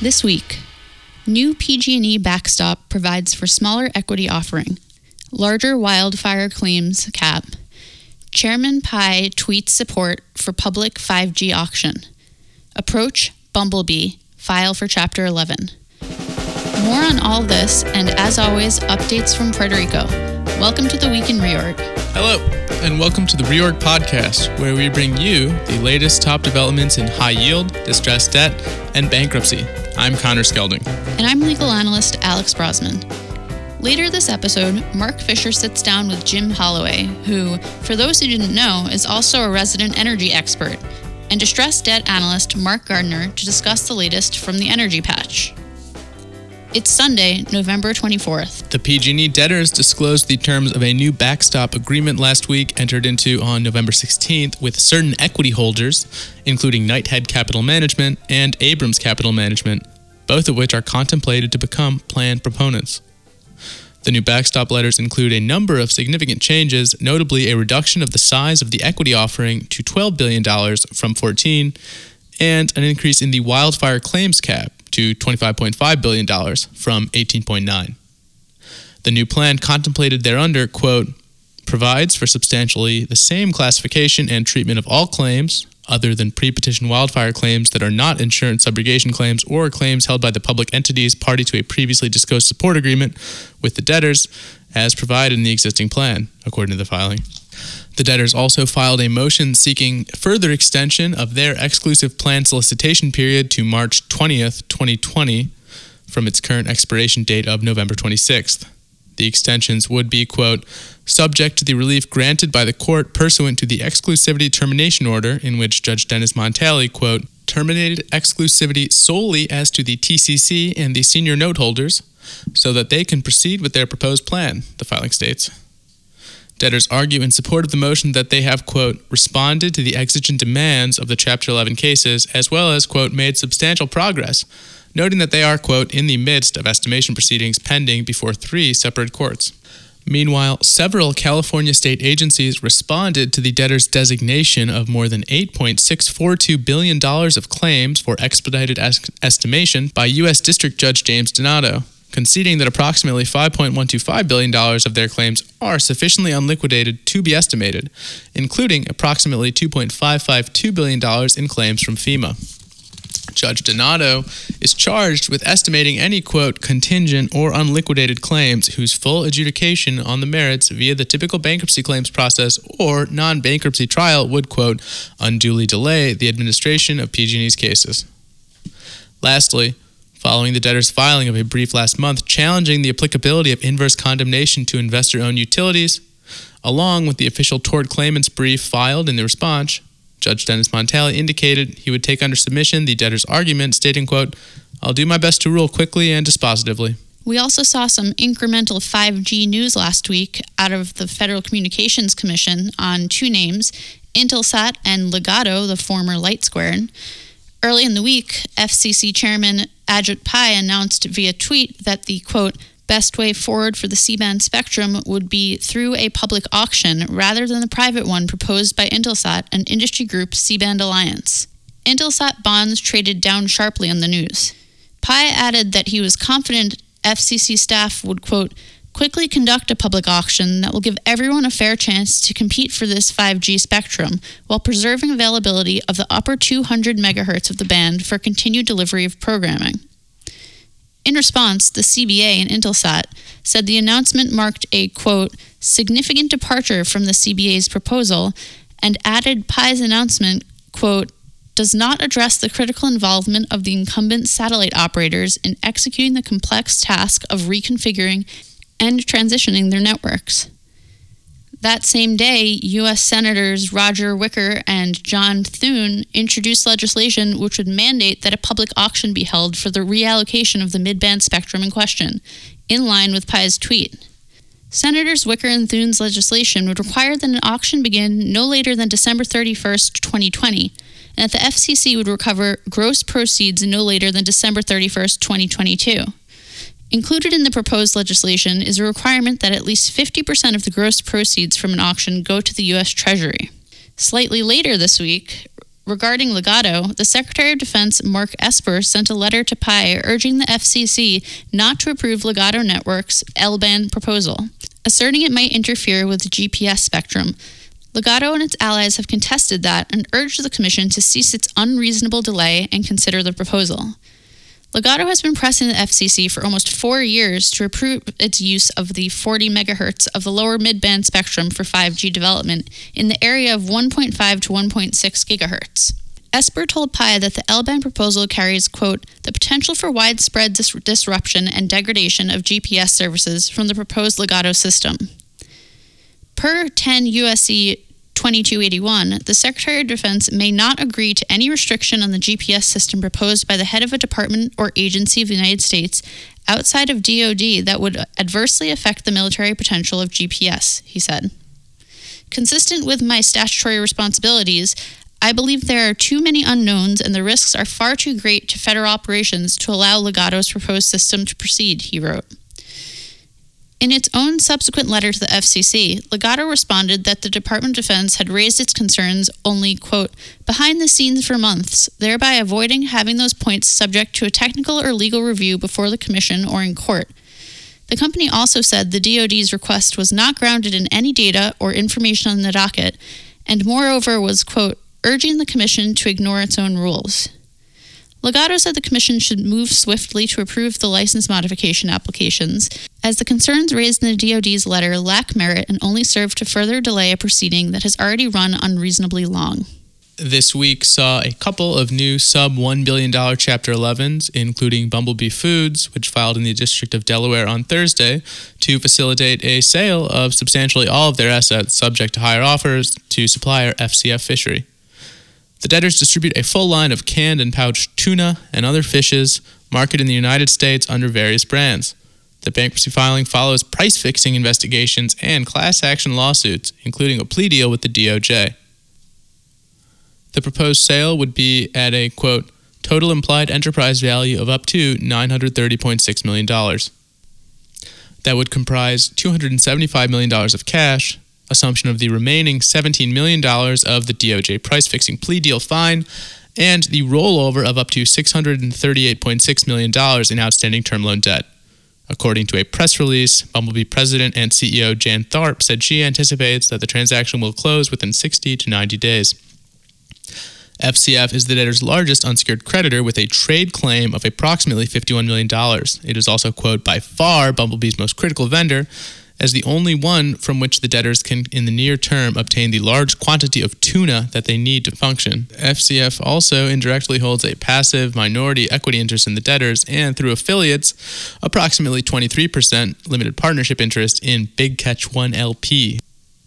This week, new PG&E backstop provides for smaller equity offering, larger wildfire claims cap, Chairman Pai tweets support for public 5G auction, Approach Bumblebee, file for Chapter 11. More on all this, and as always, updates from Puerto Rico. Welcome to the Week in Reorg. Hello, and welcome to the Reorg Podcast, where we bring you the latest top developments in high yield, distressed debt, and bankruptcy. I'm Connor Skelding. And I'm legal analyst Alex Brosnan. Later this episode, Mark Fisher sits down with Jim Holloway, who, for those who didn't know, is also a resident energy expert, and distressed debt analyst Mark Gardner to discuss the latest from the energy patch. It's Sunday, November 24th. The PG&E debtors disclosed the terms of a new backstop agreement last week entered into on November 16th with certain equity holders, including Knighthead Capital Management and Abrams Capital Management, both of which are contemplated to become planned proponents. The new backstop letters include a number of significant changes, notably a reduction of the size of the equity offering to $12 billion from $14 billion, and an increase in the wildfire claims cap to $25.5 billion from $18.9 billion. The new plan contemplated thereunder, quote, provides for substantially the same classification and treatment of all claims, other than pre-petition wildfire claims that are not insurance subrogation claims or claims held by the public entities party to a previously disclosed support agreement with the debtors, as provided in the existing plan, according to the filing. The debtors also filed a motion seeking further extension of their exclusive plan solicitation period to March 20th, 2020, from its current expiration date of November 26th. The extensions would be, quote, subject to the relief granted by the court pursuant to the exclusivity termination order in which Judge Dennis Montali, quote, terminated exclusivity solely as to the TCC and the senior note holders so that they can proceed with their proposed plan, the filing states. Debtors argue in support of the motion that they have, quote, responded to the exigent demands of the Chapter 11 cases as well as, quote, made substantial progress, noting that they are, quote, in the midst of estimation proceedings pending before three separate courts. Meanwhile, several California state agencies responded to the debtors' designation of more than $8.642 billion of claims for expedited estimation by U.S. District Judge James Donato, conceding that approximately $5.125 billion of their claims are sufficiently unliquidated to be estimated, including approximately $2.552 billion in claims from FEMA. Judge Donato is charged with estimating any, quote, contingent or unliquidated claims whose full adjudication on the merits via the typical bankruptcy claims process or non-bankruptcy trial would, quote, unduly delay the administration of PG&E's cases. Lastly, following the debtor's filing of a brief last month challenging the applicability of inverse condemnation to investor-owned utilities, along with the official tort claimant's brief filed in the response, Judge Dennis Montali indicated he would take under submission the debtor's argument, stating, quote, I'll do my best to rule quickly and dispositively. We also saw some incremental 5G news last week out of the Federal Communications Commission on two names, Intelsat and Legato, the former LightSquared. Early in the week, FCC Chairman Ajit Pai announced via tweet that the, quote, best way forward for the C-band spectrum would be through a public auction rather than the private one proposed by Intelsat and industry group C-band Alliance. Intelsat bonds traded down sharply on the news. Pai added that he was confident FCC staff would, quote, quickly conduct a public auction that will give everyone a fair chance to compete for this 5G spectrum while preserving availability of the upper 200 megahertz of the band for continued delivery of programming. In response, the CBA and Intelsat said the announcement marked a, quote, significant departure from the CBA's proposal and added Pai's announcement, quote, does not address the critical involvement of the incumbent satellite operators in executing the complex task of reconfiguring and transitioning their networks. That same day, U.S. Senators Roger Wicker and John Thune introduced legislation which would mandate that a public auction be held for the reallocation of the mid-band spectrum in question, in line with Pai's tweet. Senators Wicker and Thune's legislation would require that an auction begin no later than December 31st, 2020, and that the FCC would recover gross proceeds no later than December 31st, 2022. Included in the proposed legislation is a requirement that at least 50% of the gross proceeds from an auction go to the U.S. Treasury. Slightly later this week, Regarding Legato, the Secretary of Defense, Mark Esper, sent a letter to Pai urging the FCC not to approve Ligado Networks' L-band proposal, asserting it might interfere with the GPS spectrum. Ligado and its allies have contested that and urged the Commission to cease its unreasonable delay and consider the proposal. Ligado has been pressing the FCC for almost 4 years to approve its use of the 40 megahertz of the lower mid-band spectrum for 5G development in the area of 1.5 to 1.6 gigahertz. Esper told Pai that the L-band proposal carries, quote, the potential for widespread disruption and degradation of GPS services from the proposed Ligado system. Per 10 U.S.C. 2281, the Secretary of Defense may not agree to any restriction on the GPS system proposed by the head of a department or agency of the United States outside of DOD that would adversely affect the military potential of GPS, he said. Consistent with my statutory responsibilities, I believe there are too many unknowns and the risks are far too great to federal operations to allow Legato's proposed system to proceed, he wrote. In its own subsequent letter to the FCC, Legato responded that the Department of Defense had raised its concerns only, quote, behind the scenes for months, thereby avoiding having those points subject to a technical or legal review before the Commission or in court. The company also said the DoD's request was not grounded in any data or information on the docket, and moreover was, quote, urging the Commission to ignore its own rules. Ligado said the Commission should move swiftly to approve the license modification applications, as the concerns raised in the DoD's letter lack merit and only serve to further delay a proceeding that has already run unreasonably long. This week saw a couple of new sub-$1 billion Chapter 11s, including Bumblebee Foods, which filed in the District of Delaware on Thursday to facilitate a sale of substantially all of their assets subject to higher offers to supplier FCF Fishery. The debtors distribute a full line of canned and pouched tuna and other fishes marketed in the United States under various brands. The bankruptcy filing follows price-fixing investigations and class action lawsuits, including a plea deal with the DOJ. The proposed sale would be at a, quote, total implied enterprise value of up to $930.6 million. That would comprise $275 million of cash, assumption of the remaining $17 million of the DOJ price-fixing plea deal fine, and the rollover of up to $638.6 million in outstanding term loan debt. According to a press release, Bumblebee President and CEO Jan Tharp said she anticipates that the transaction will close within 60 to 90 days. FCF is the debtor's largest unsecured creditor with a trade claim of approximately $51 million. It is also, quote, by far Bumblebee's most critical vendor, as the only one from which the debtors can, in the near term, obtain the large quantity of tuna that they need to function. FCF also indirectly holds a passive minority equity interest in the debtors and, through affiliates, approximately 23% limited partnership interest in Big Catch 1 LP,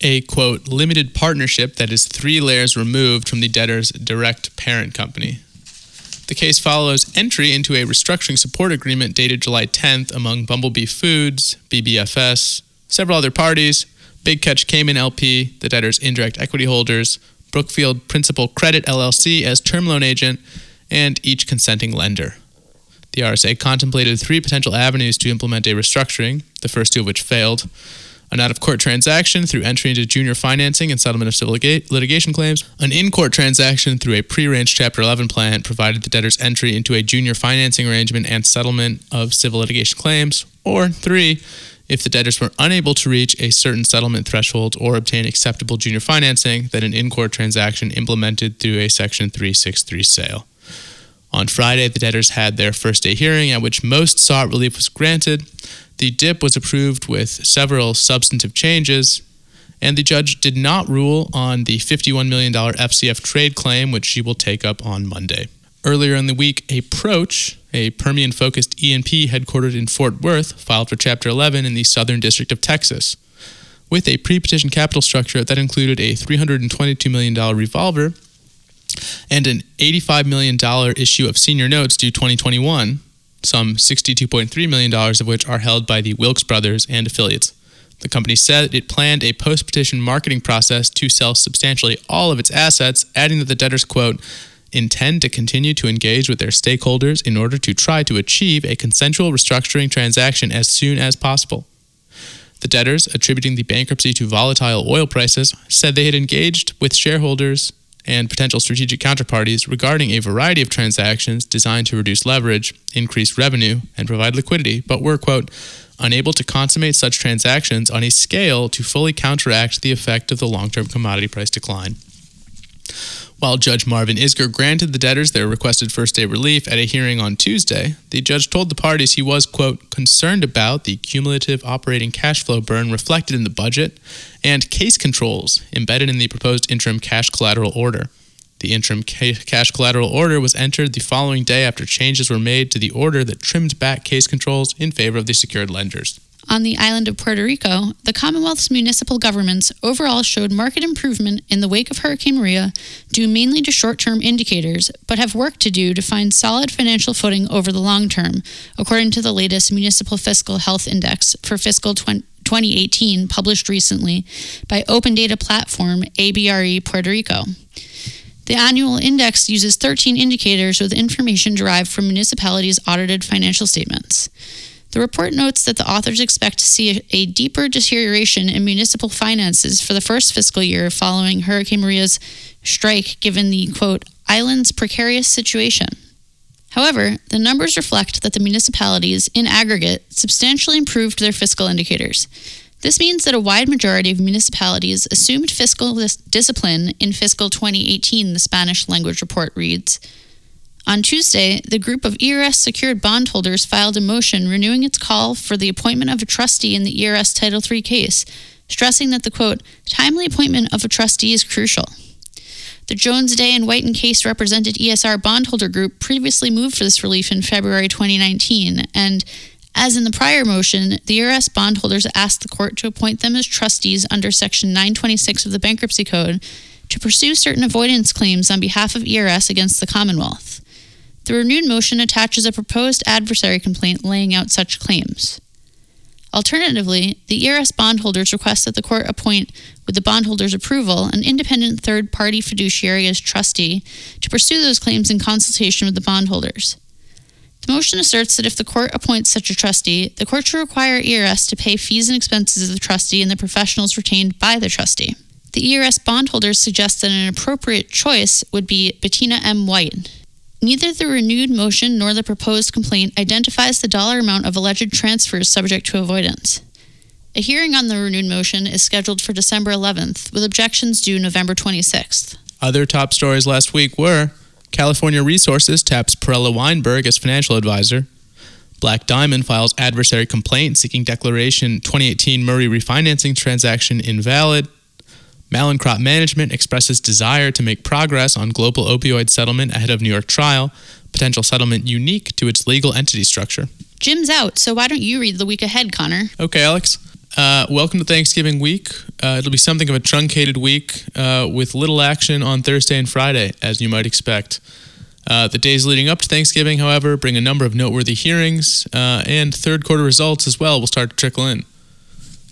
a, quote, limited partnership that is 3 layers removed from the debtor's direct parent company. The case follows entry into a restructuring support agreement dated July 10th among Bumblebee Foods, BBFS, several other parties, Big Catch Cayman LP, the debtor's indirect equity holders, Brookfield Principal Credit LLC as term loan agent, and each consenting lender. The RSA contemplated 3 potential avenues to implement a restructuring, the first 2 of which failed: an out-of-court transaction through entry into junior financing and settlement of civil litigation claims, an in-court transaction through a pre-arranged Chapter 11 plan provided the debtor's entry into a junior financing arrangement and settlement of civil litigation claims, or 3, if the debtors were unable to reach a certain settlement threshold or obtain acceptable junior financing, then an in-court transaction implemented through a Section 363 sale. On Friday, the debtors had their first day hearing, at which most sought relief was granted. The DIP was approved with several substantive changes, and the judge did not rule on the $51 million FCF trade claim, which she will take up on Monday. Earlier in the week, Approach, a Permian-focused E&P headquartered in Fort Worth, filed for Chapter 11 in the Southern District of Texas. With a pre-petition capital structure that included a $322 million revolver and an $85 million issue of senior notes due 2021, some $62.3 million of which are held by the Wilkes brothers and affiliates. The company said it planned a post-petition marketing process to sell substantially all of its assets, adding that the debtors, quote, intend to continue to engage with their stakeholders in order to try to achieve a consensual restructuring transaction as soon as possible. The debtors, attributing the bankruptcy to volatile oil prices, said they had engaged with shareholders and potential strategic counterparties regarding a variety of transactions designed to reduce leverage, increase revenue, and provide liquidity, but were, quote, unable to consummate such transactions on a scale to fully counteract the effect of the long-term commodity price decline. While Judge Marvin Isgur granted the debtors their requested first-day relief at a hearing on Tuesday, the judge told the parties he was, quote, concerned about the cumulative operating cash flow burn reflected in the budget and case controls embedded in the proposed interim cash collateral order. The interim cash collateral order was entered the following day after changes were made to the order that trimmed back case controls in favor of the secured lenders. On the island of Puerto Rico, the Commonwealth's municipal governments overall showed market improvement in the wake of Hurricane Maria, due mainly to short-term indicators, but have work to do to find solid financial footing over the long term, according to the latest Municipal Fiscal Health Index for fiscal 2018, published recently by open data platform ABRE Puerto Rico. The annual index uses 13 indicators with information derived from municipalities' audited financial statements. The report notes that the authors expect to see a deeper deterioration in municipal finances for the first fiscal year following Hurricane Maria's strike, given the, quote, island's precarious situation. However, the numbers reflect that the municipalities, in aggregate, substantially improved their fiscal indicators. This means that a wide majority of municipalities assumed fiscal discipline in fiscal 2018, the Spanish language report reads. On Tuesday, the group of ERS secured bondholders filed a motion renewing its call for the appointment of a trustee in the ERS Title III case, stressing that the, quote, timely appointment of a trustee is crucial. The Jones Day and Whiten case represented ESR bondholder group previously moved for this relief in February 2019, and, as in the prior motion, the ERS bondholders asked the court to appoint them as trustees under Section 926 of the Bankruptcy Code to pursue certain avoidance claims on behalf of ERS against the Commonwealth. The renewed motion attaches a proposed adversary complaint laying out such claims. Alternatively, the ERS bondholders request that the court appoint, with the bondholders' approval, an independent third-party fiduciary as trustee to pursue those claims in consultation with the bondholders. The motion asserts that if the court appoints such a trustee, the court should require ERS to pay fees and expenses of the trustee and the professionals retained by the trustee. The ERS bondholders suggest that an appropriate choice would be Bettina M. White. Neither the renewed motion nor the proposed complaint identifies the dollar amount of alleged transfers subject to avoidance. A hearing on the renewed motion is scheduled for December 11th, with objections due November 26th. Other top stories last week were California Resources taps Perella Weinberg as financial advisor, Black Diamond files adversary complaint seeking declaration 2018 Murray refinancing transaction invalid, Mallinckrodt Management expresses desire to make progress on global opioid settlement ahead of New York trial, potential settlement unique to its legal entity structure. Jim's out, so why don't you read the week ahead, Connor? Okay, Alex. Welcome to Thanksgiving week. It'll be something of a truncated week with little action on Thursday and Friday, as you might expect. The days leading up to Thanksgiving, however, bring a number of noteworthy hearings, and third quarter results as well will start to trickle in.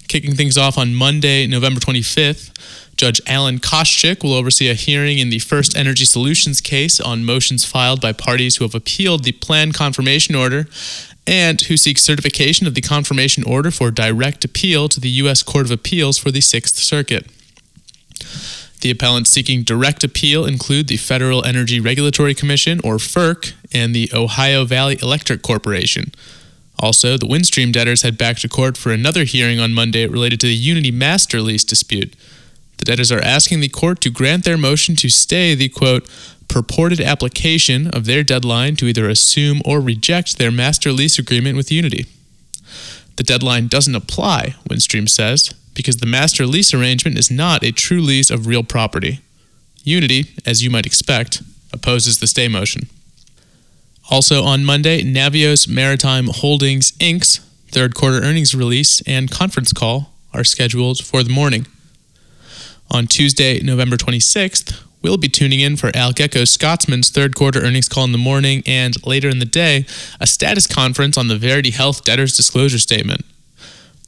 Kicking things off on Monday, November 25th, Judge Alan Koschik will oversee a hearing in the First Energy Solutions case on motions filed by parties who have appealed the plan confirmation order and who seek certification of the confirmation order for direct appeal to the U.S. Court of Appeals for the Sixth Circuit. The appellants seeking direct appeal include the Federal Energy Regulatory Commission, or FERC, and the Ohio Valley Electric Corporation. Also, the Windstream debtors head back to court for another hearing on Monday related to the Uniti master lease dispute. The debtors are asking the court to grant their motion to stay the, quote, purported application of their deadline to either assume or reject their master lease agreement with Uniti. The deadline doesn't apply, Windstream says, because the master lease arrangement is not a true lease of real property. Uniti, as you might expect, opposes the stay motion. Also on Monday, Navios Maritime Holdings, Inc.'s third quarter earnings release and conference call are scheduled for the morning. On Tuesday, November 26th, we'll be tuning in for Algeco Scotsman's third quarter earnings call in the morning and, later in the day, a status conference on the Verity Health Debtors Disclosure Statement.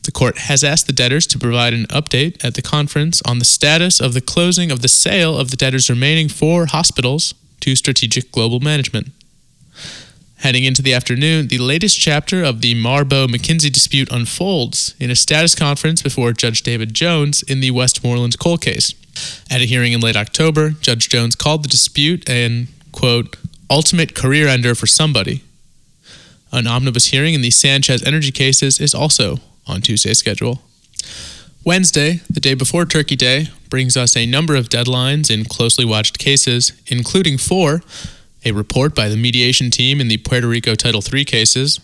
The court has asked the debtors to provide an update at the conference on the status of the closing of the sale of the debtors' remaining 4 hospitals to Strategic Global Management. Heading into the afternoon, the latest chapter of the Marbo-McKinsey dispute unfolds in a status conference before Judge David Jones in the Westmoreland coal case. At a hearing in late October, Judge Jones called the dispute an, quote, ultimate career-ender for somebody. An omnibus hearing in the Sanchez Energy cases is also on Tuesday's schedule. Wednesday, the day before Turkey Day, brings us a number of deadlines in closely watched cases, including four: a report by the mediation team in the Puerto Rico Title III cases,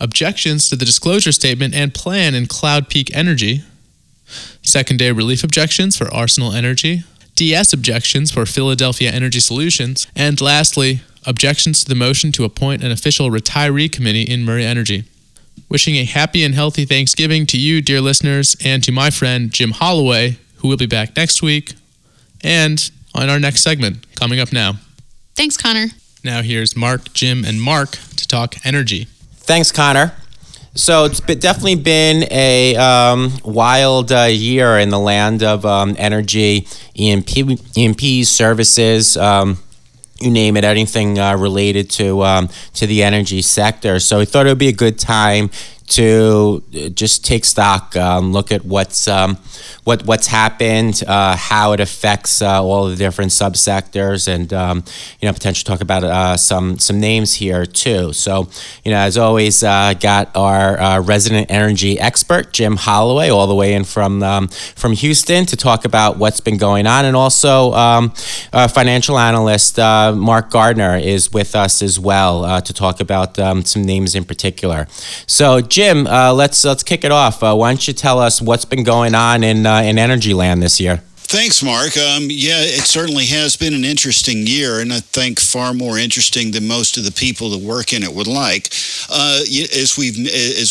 objections to the disclosure statement and plan in Cloud Peak Energy, second-day relief objections for Arsenal Energy, DS objections for Philadelphia Energy Solutions, and lastly, objections to the motion to appoint an official retiree committee in Murray Energy. Wishing a happy and healthy Thanksgiving to you, dear listeners, and to my friend Jim Holloway, who will be back next week, and on our next segment, coming up now. Thanks, Connor. Now here's Mark, Jim, and Mark to talk energy. Thanks, Connor. So it's definitely been a wild year in the land of energy, E&P services, you name it, anything related to the energy sector. So we thought it would be a good time to just take stock, look at what's happened, how it affects all the different subsectors, and potentially talk about some names here too. So as always, got our resident energy expert Jim Holloway all the way in from Houston to talk about what's been going on, and also financial analyst Mark Gardner is with us as well to talk about some names in particular. So Jim, let's kick it off. Why don't you tell us what's been going on in energy land this year? Thanks, Mark. It certainly has been an interesting year, and I think far more interesting than most of the people that work in it would like. As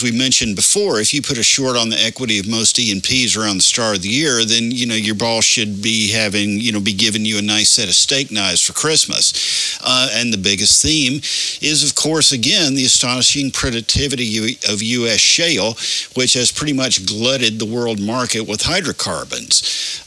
we mentioned before, if you put a short on the equity of most E&Ps around the start of the year, then your boss should be giving you a nice set of steak knives for Christmas. And the biggest theme is, of course, again, the astonishing productivity of U.S. shale, which has pretty much glutted the world market with hydrocarbons.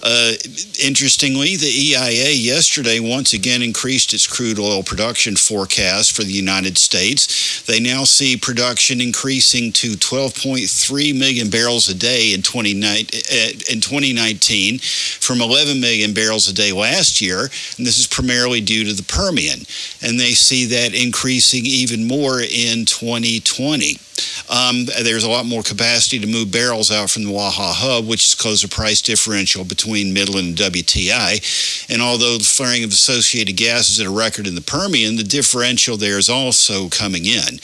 Interestingly, the EIA yesterday once again increased its crude oil production forecast for the United States. They now see production increasing to 12.3 million barrels a day in 2019 from 11 million barrels a day last year, and this is primarily due to the Permian. And they see that increasing even more in 2020. There's a lot more capacity to move barrels out from the Waha hub, which has closed a price differential between Midland and WTI. And although the flaring of associated gas is at a record in the Permian, the differential there is also coming in.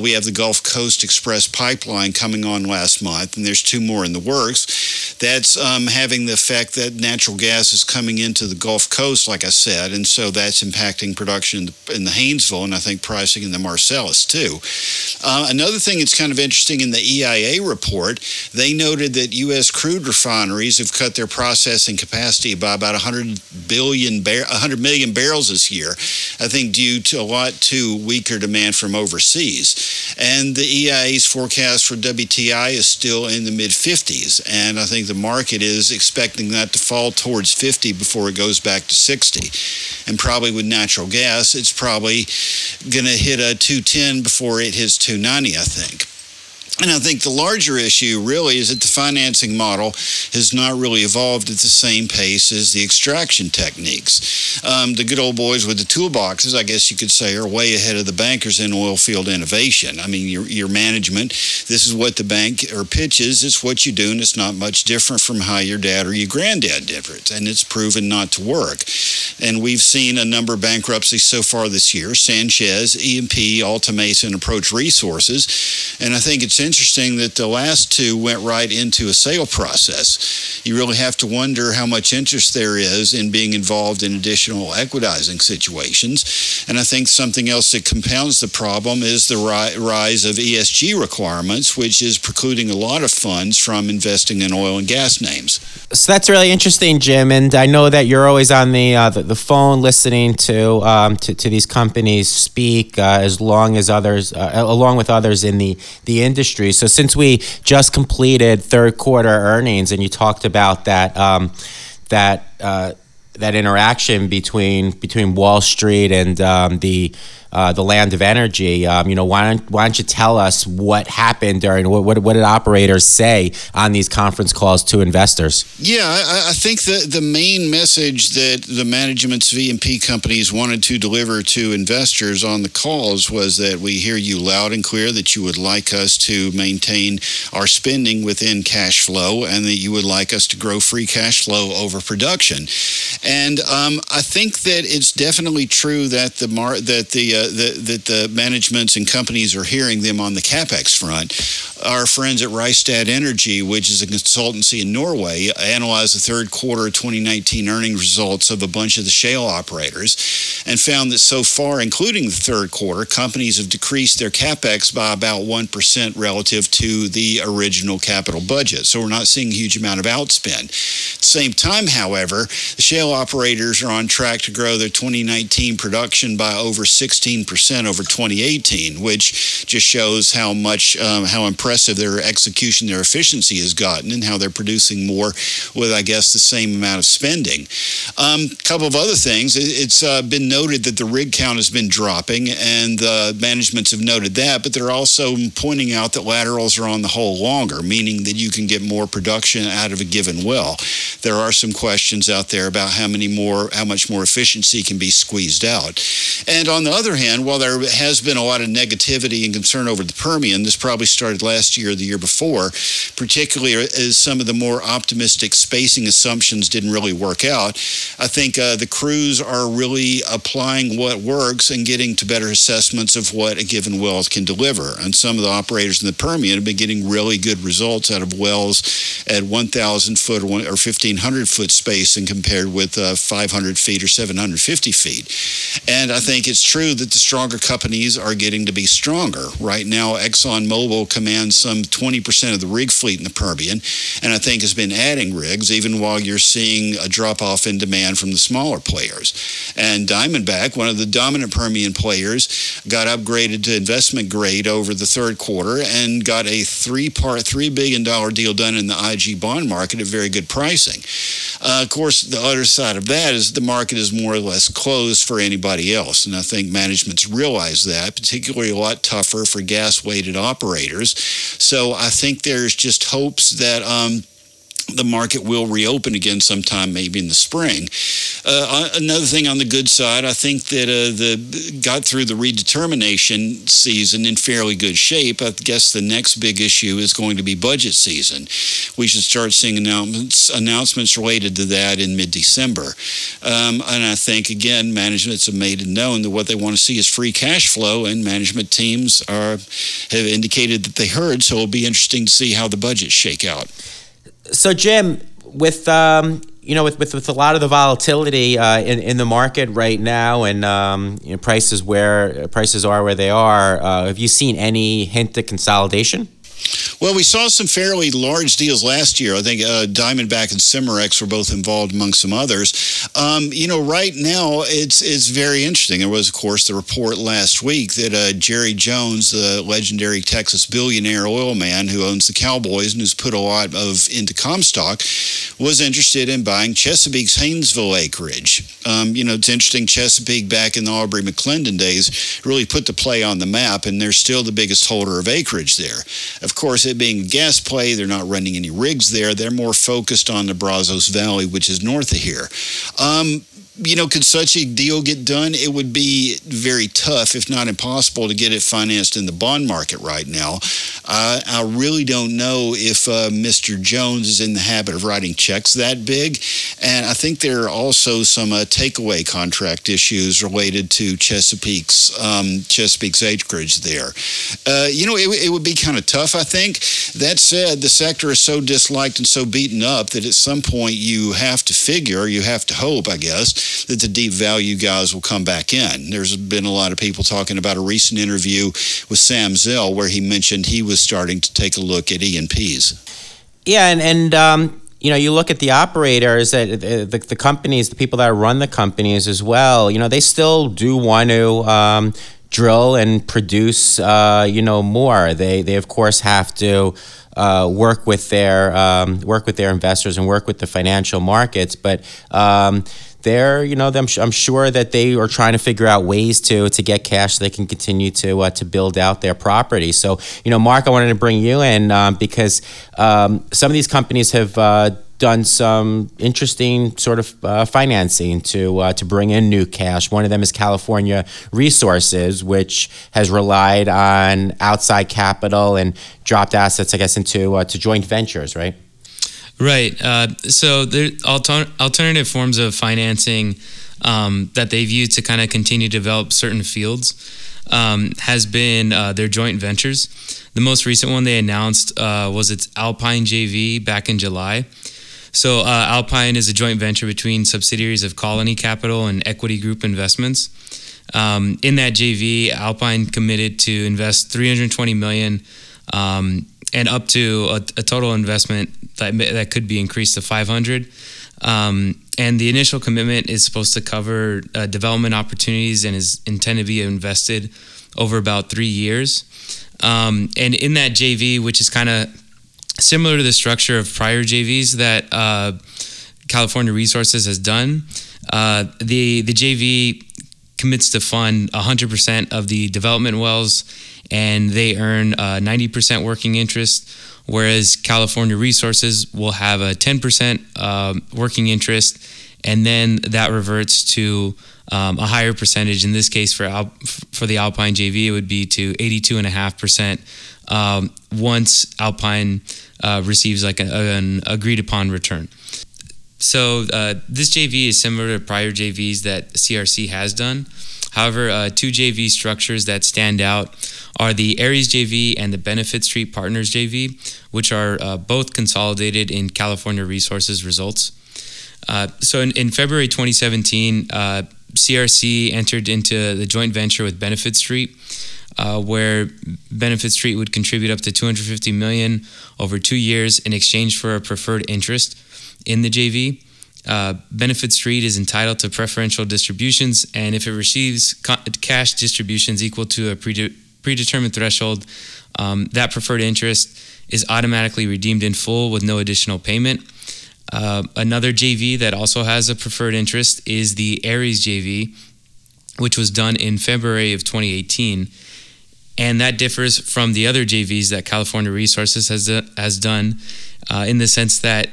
We have the Gulf Coast Express pipeline coming on last month, and there's two more in the works. That's having the effect that natural gas is coming into the Gulf Coast, like I said, and so that's impacting production in the Haynesville, and I think pricing in the Marcellus too. Another thing that's kind of interesting in the EIA report, they noted that U.S. crude refineries have cut their processing capacity by about 100 million barrels this year, I think due to a lot to weaker demand from overseas. And the EIA's forecast for WTI is still in the mid-50s, and I think the market is expecting that to fall towards 50 before it goes back to 60. And probably with natural gas, it's probably going to hit a 210 before it hits 290, I think. And I think the larger issue really is that the financing model has not really evolved at the same pace as the extraction techniques. The good old boys with the toolboxes, I guess you could say, are way ahead of the bankers in oil field innovation. I mean, your management, this is what the bank or pitches, it's what you do, and it's not much different from how your dad or your granddad did it. And it's proven not to work. And we've seen a number of bankruptcies so far this year: Sanchez, E&P, Alta Mesa, Approach Resources. And I think it's interesting that the last two went right into a sale process. You really have to wonder how much interest there is in being involved in additional equitizing situations. And I think something else that compounds the problem is the rise of ESG requirements, which is precluding a lot of funds from investing in oil and gas names. So that's really interesting, Jim. And I know that you're always on the phone listening to these companies speak, along with others in the industry. So since we just completed third quarter earnings, and you talked about that interaction between Wall Street and the land of energy. Why don't you tell us what happened during what did operators say on these conference calls to investors? Yeah, I think the main message that the managements of E&P companies wanted to deliver to investors on the calls was that we hear you loud and clear that you would like us to maintain our spending within cash flow and that you would like us to grow free cash flow over production. And I think that it's definitely true that the managements and companies are hearing them on the CapEx front. Our friends at Rystad Energy, which is a consultancy in Norway, analyzed the third quarter of 2019 earnings results of a bunch of the shale operators and found that so far, including the third quarter, companies have decreased their CapEx by about 1% relative to the original capital budget. So we're not seeing a huge amount of outspend. At the same time, however, the shale operators are on track to grow their 2019 production by over 16% over 2018, which just shows how much, how impressive their execution, their efficiency has gotten, and how they're producing more with, I guess, the same amount of spending. A couple of other things. It's been noted that the rig count has been dropping, and the managements have noted that, but they're also pointing out that laterals are on the whole longer, meaning that you can get more production out of a given well. There are some questions out there about how much more efficiency can be squeezed out. And on the other hand, while there has been a lot of negativity and concern over the Permian, this probably started last year or the year before, particularly as some of the more optimistic spacing assumptions didn't really work out. I think the crews are really applying what works and getting to better assessments of what a given well can deliver. And some of the operators in the Permian have been getting really good results out of wells at 1,000 foot or 1,500 foot spacing compared with 500 feet or 750 feet. And I think it's true that the stronger companies are getting to be stronger. Right now, ExxonMobil commands some 20% of the rig fleet in the Permian, and I think has been adding rigs, even while you're seeing a drop-off in demand from the smaller players. And Diamondback, one of the dominant Permian players, got upgraded to investment grade over the third quarter and got a $3 billion deal done in the IG bond market at very good pricing. Of course, the other side of that is the market is more or less closed for anybody else, and I think managements realize that, particularly a lot tougher for gas-weighted operators. So I think there's just hopes that the market will reopen again sometime, maybe in the spring. Another thing on the good side, I think that got through the redetermination season in fairly good shape. I guess the next big issue is going to be budget season. We should start seeing announcements related to that in mid-December. And I think, again, managements have made it known that what they want to see is free cash flow, and management teams have indicated that they heard, so it'll be interesting to see how the budgets shake out. So, Jim, with a lot of the volatility in the market right now, and prices are where they are, have you seen any hint of consolidation? Well, we saw some fairly large deals last year. I think Diamondback and Cimarex were both involved, among some others. Right now, it's very interesting. There was, of course, the report last week that Jerry Jones, the legendary Texas billionaire oil man who owns the Cowboys and who's put a lot into Comstock, was interested in buying Chesapeake's Haynesville acreage. It's interesting. Chesapeake, back in the Aubrey McClendon days, really put the play on the map, and they're still the biggest holder of acreage there. Of course, it being a gas play, they're not running any rigs there. They're more focused on the Brazos Valley, which is north of here. Could such a deal get done? It would be very tough, if not impossible, to get it financed in the bond market right now. I really don't know if Mr. Jones is in the habit of writing checks that big. And I think there are also some takeaway contract issues related to Chesapeake's acreage there. It would be kind of tough, I think. That said, the sector is so disliked and so beaten up that at some point you have to hope, I guess, that the deep value guys will come back in. There's been a lot of people talking about a recent interview with Sam Zell where he mentioned he was starting to take a look at E&Ps. Yeah, and you look at the operators, the companies, the people that run the companies as well, they still do want to drill and produce, more. They of course have to work with their investors and work with the financial markets, but. I'm sure that they are trying to figure out ways to get cash so they can continue to build out their property. So, Mark, I wanted to bring you in because some of these companies have done some interesting sort of financing to bring in new cash. One of them is California Resources, which has relied on outside capital and dropped assets, I guess, into joint ventures, right? Right. So there are alternative forms of financing that they've used to kind of continue to develop certain fields has been their joint ventures. The most recent one they announced was its Alpine JV back in July. So Alpine is a joint venture between subsidiaries of Colony Capital and Equity Group Investments. In that JV, Alpine committed to invest $320 million and up to a total investment that could be increased to 500. And the initial commitment is supposed to cover development opportunities and is intended to be invested over about 3 years. And in that JV, which is kind of similar to the structure of prior JVs that California Resources has done, the JV commits to fund 100% of the development wells, and they earn 90% working interest, whereas California Resources will have a 10% working interest, and then that reverts to a higher percentage. In this case, for the Alpine JV, it would be to 82.5% once Alpine receives like an agreed-upon return. So this JV is similar to prior JVs that CRC has done. However, two JV structures that stand out are the Ares JV and the Benefit Street Partners JV, which are both consolidated in California Resources results. So in February 2017, CRC entered into the joint venture with Benefit Street, where Benefit Street would contribute up to $250 million over 2 years in exchange for a preferred interest in the JV. Benefit Street is entitled to preferential distributions, and if it receives cash distributions equal to a predetermined threshold, that preferred interest is automatically redeemed in full with no additional payment. Another JV that also has a preferred interest is the Ares JV, which was done in February of 2018, and that differs from the other JVs that California Resources has done in the sense that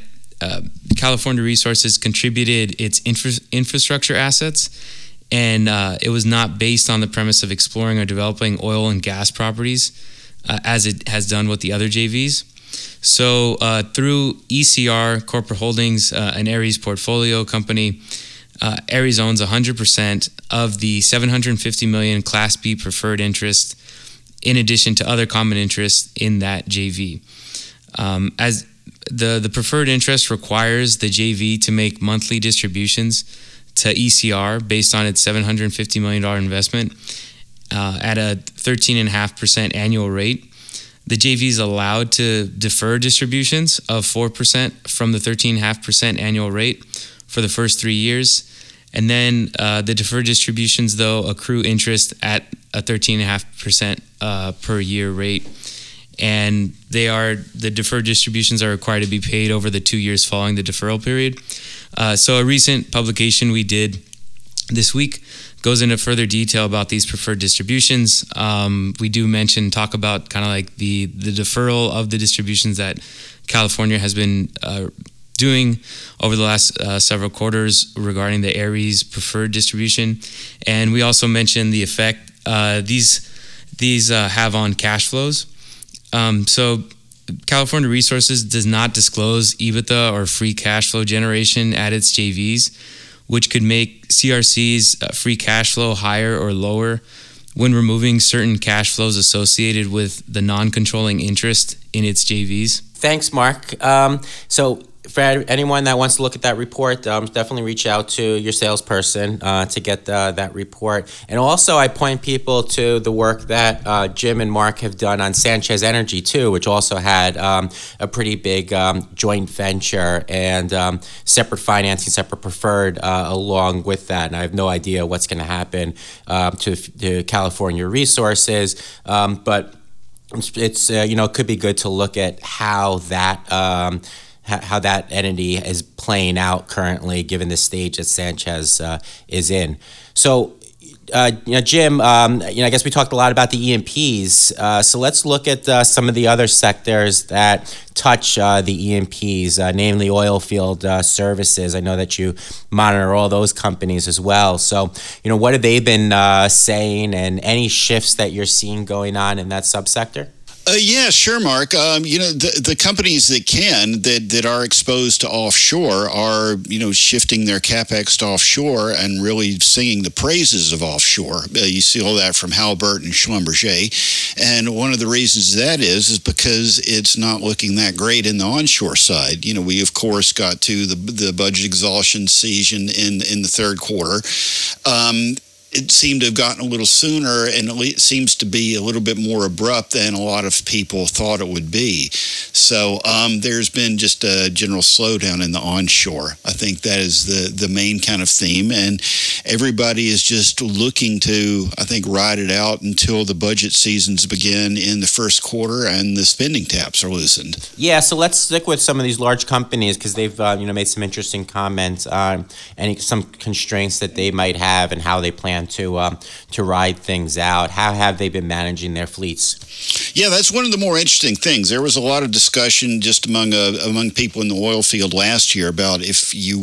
California Resources contributed its infrastructure assets, and it was not based on the premise of exploring or developing oil and gas properties as it has done with the other JVs. So through ECR Corporate Holdings, an Ares portfolio company, Ares owns 100% of the $750 million Class B preferred interest in addition to other common interests in that JV. As The preferred interest requires the JV to make monthly distributions to ECR based on its $750 million investment at a 13.5% annual rate. The JV is allowed to defer distributions of 4% from the 13.5% annual rate for the first 3 years. And then the deferred distributions, though, accrue interest at a 13.5% per year rate. And the deferred distributions are required to be paid over the 2 years following the deferral period. So a recent publication we did this week goes into further detail about these preferred distributions. We do talk about kind of like the deferral of the distributions that California has been doing over the last several quarters regarding the Ares preferred distribution. And we also mentioned the effect these have on cash flows. So California Resources does not disclose EBITDA or free cash flow generation at its JVs, which could make CRC's free cash flow higher or lower when removing certain cash flows associated with the non-controlling interest in its JVs. Thanks, Mark. So for anyone that wants to look at that report, definitely reach out to your salesperson to get that report. And also, I point people to the work that Jim and Mark have done on Sanchez Energy, too, which also had a pretty big joint venture and separate financing, separate preferred along with that. And I have no idea what's going to happen to California Resources, but it's you know, it could be good to look at how that entity is playing out currently, given the stage that Sanchez is in. So, you know, Jim, you know, I guess we talked a lot about the E&Ps. So let's look at some of the other sectors that touch the E&Ps, namely oil field services. I know that you monitor all those companies as well. So, you know, what have they been saying, and any shifts that you're seeing going on in that subsector? Yeah, sure, Mark. You know, the companies that can, that are exposed to offshore are, you know, shifting their CapEx to offshore and really singing the praises of offshore. You see all that from Halliburton and Schlumberger. And one of the reasons that is because it's not looking that great in the onshore side. You know, we, of course, got to the budget exhaustion season in the third quarter. It seemed to have gotten a little sooner, and it seems to be a little bit more abrupt than a lot of people thought it would be. So there's been just a general slowdown in the onshore. I think that is the main kind of theme, and everybody is just looking to, I think, ride it out until the budget seasons begin in the first quarter and the spending taps are loosened. Yeah, so let's stick with some of these large companies, because they've you know, made some interesting comments on some constraints that they might have and how they plan to ride things out. How have they been managing their fleets? Yeah, that's one of the more interesting things. There was a lot of discussion just among people in the oil field last year about if you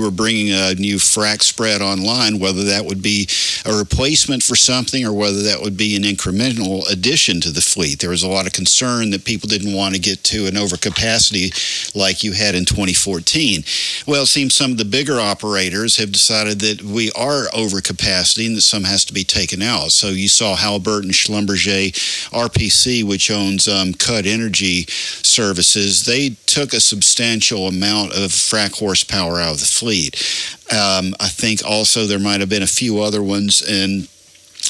were bringing a new frac spread online, whether that would be a replacement for something or whether that would be an incremental addition to the fleet. There was a lot of concern that people didn't want to get to an overcapacity like you had in 2014. Well, it seems some of the bigger operators have decided that we are overcapacity and that some has to be taken out. So you saw Halliburton, Schlumberger, RPC, which owns Cudd Energy Services, they took a substantial amount of frac horsepower out of the fleet. I think also there might have been a few other ones, and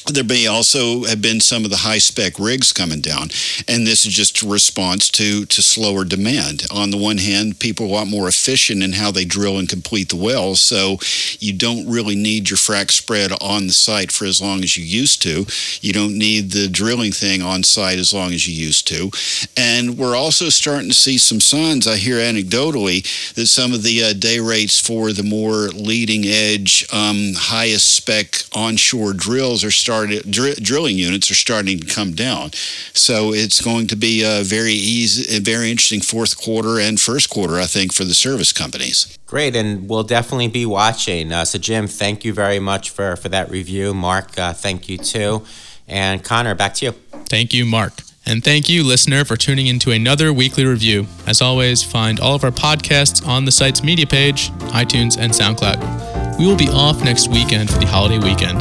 there may also have been some of the high-spec rigs coming down, and this is just a response to slower demand. On the one hand, people are a lot more efficient in how they drill and complete the wells, so you don't really need your frac spread on the site for as long as you used to. You don't need the drilling thing on site as long as you used to. And we're also starting to see some signs, I hear anecdotally, that some of the day rates for the more leading-edge, highest-spec onshore drills are drilling units are starting to come down. So it's going to be a very interesting fourth quarter and first quarter, I think, for the service companies. Great, and we'll definitely be watching. So Jim, thank you very much for that review. Mark, thank you too. And Connor, back to you. Thank you, Mark. And thank you, listener, for tuning in to another weekly review. As always, find all of our podcasts on the site's media page, iTunes, and SoundCloud. We will be off next weekend for the holiday weekend.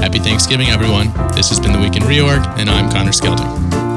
Happy Thanksgiving, everyone. This has been The Week in Reorg, and I'm Connor Skelton.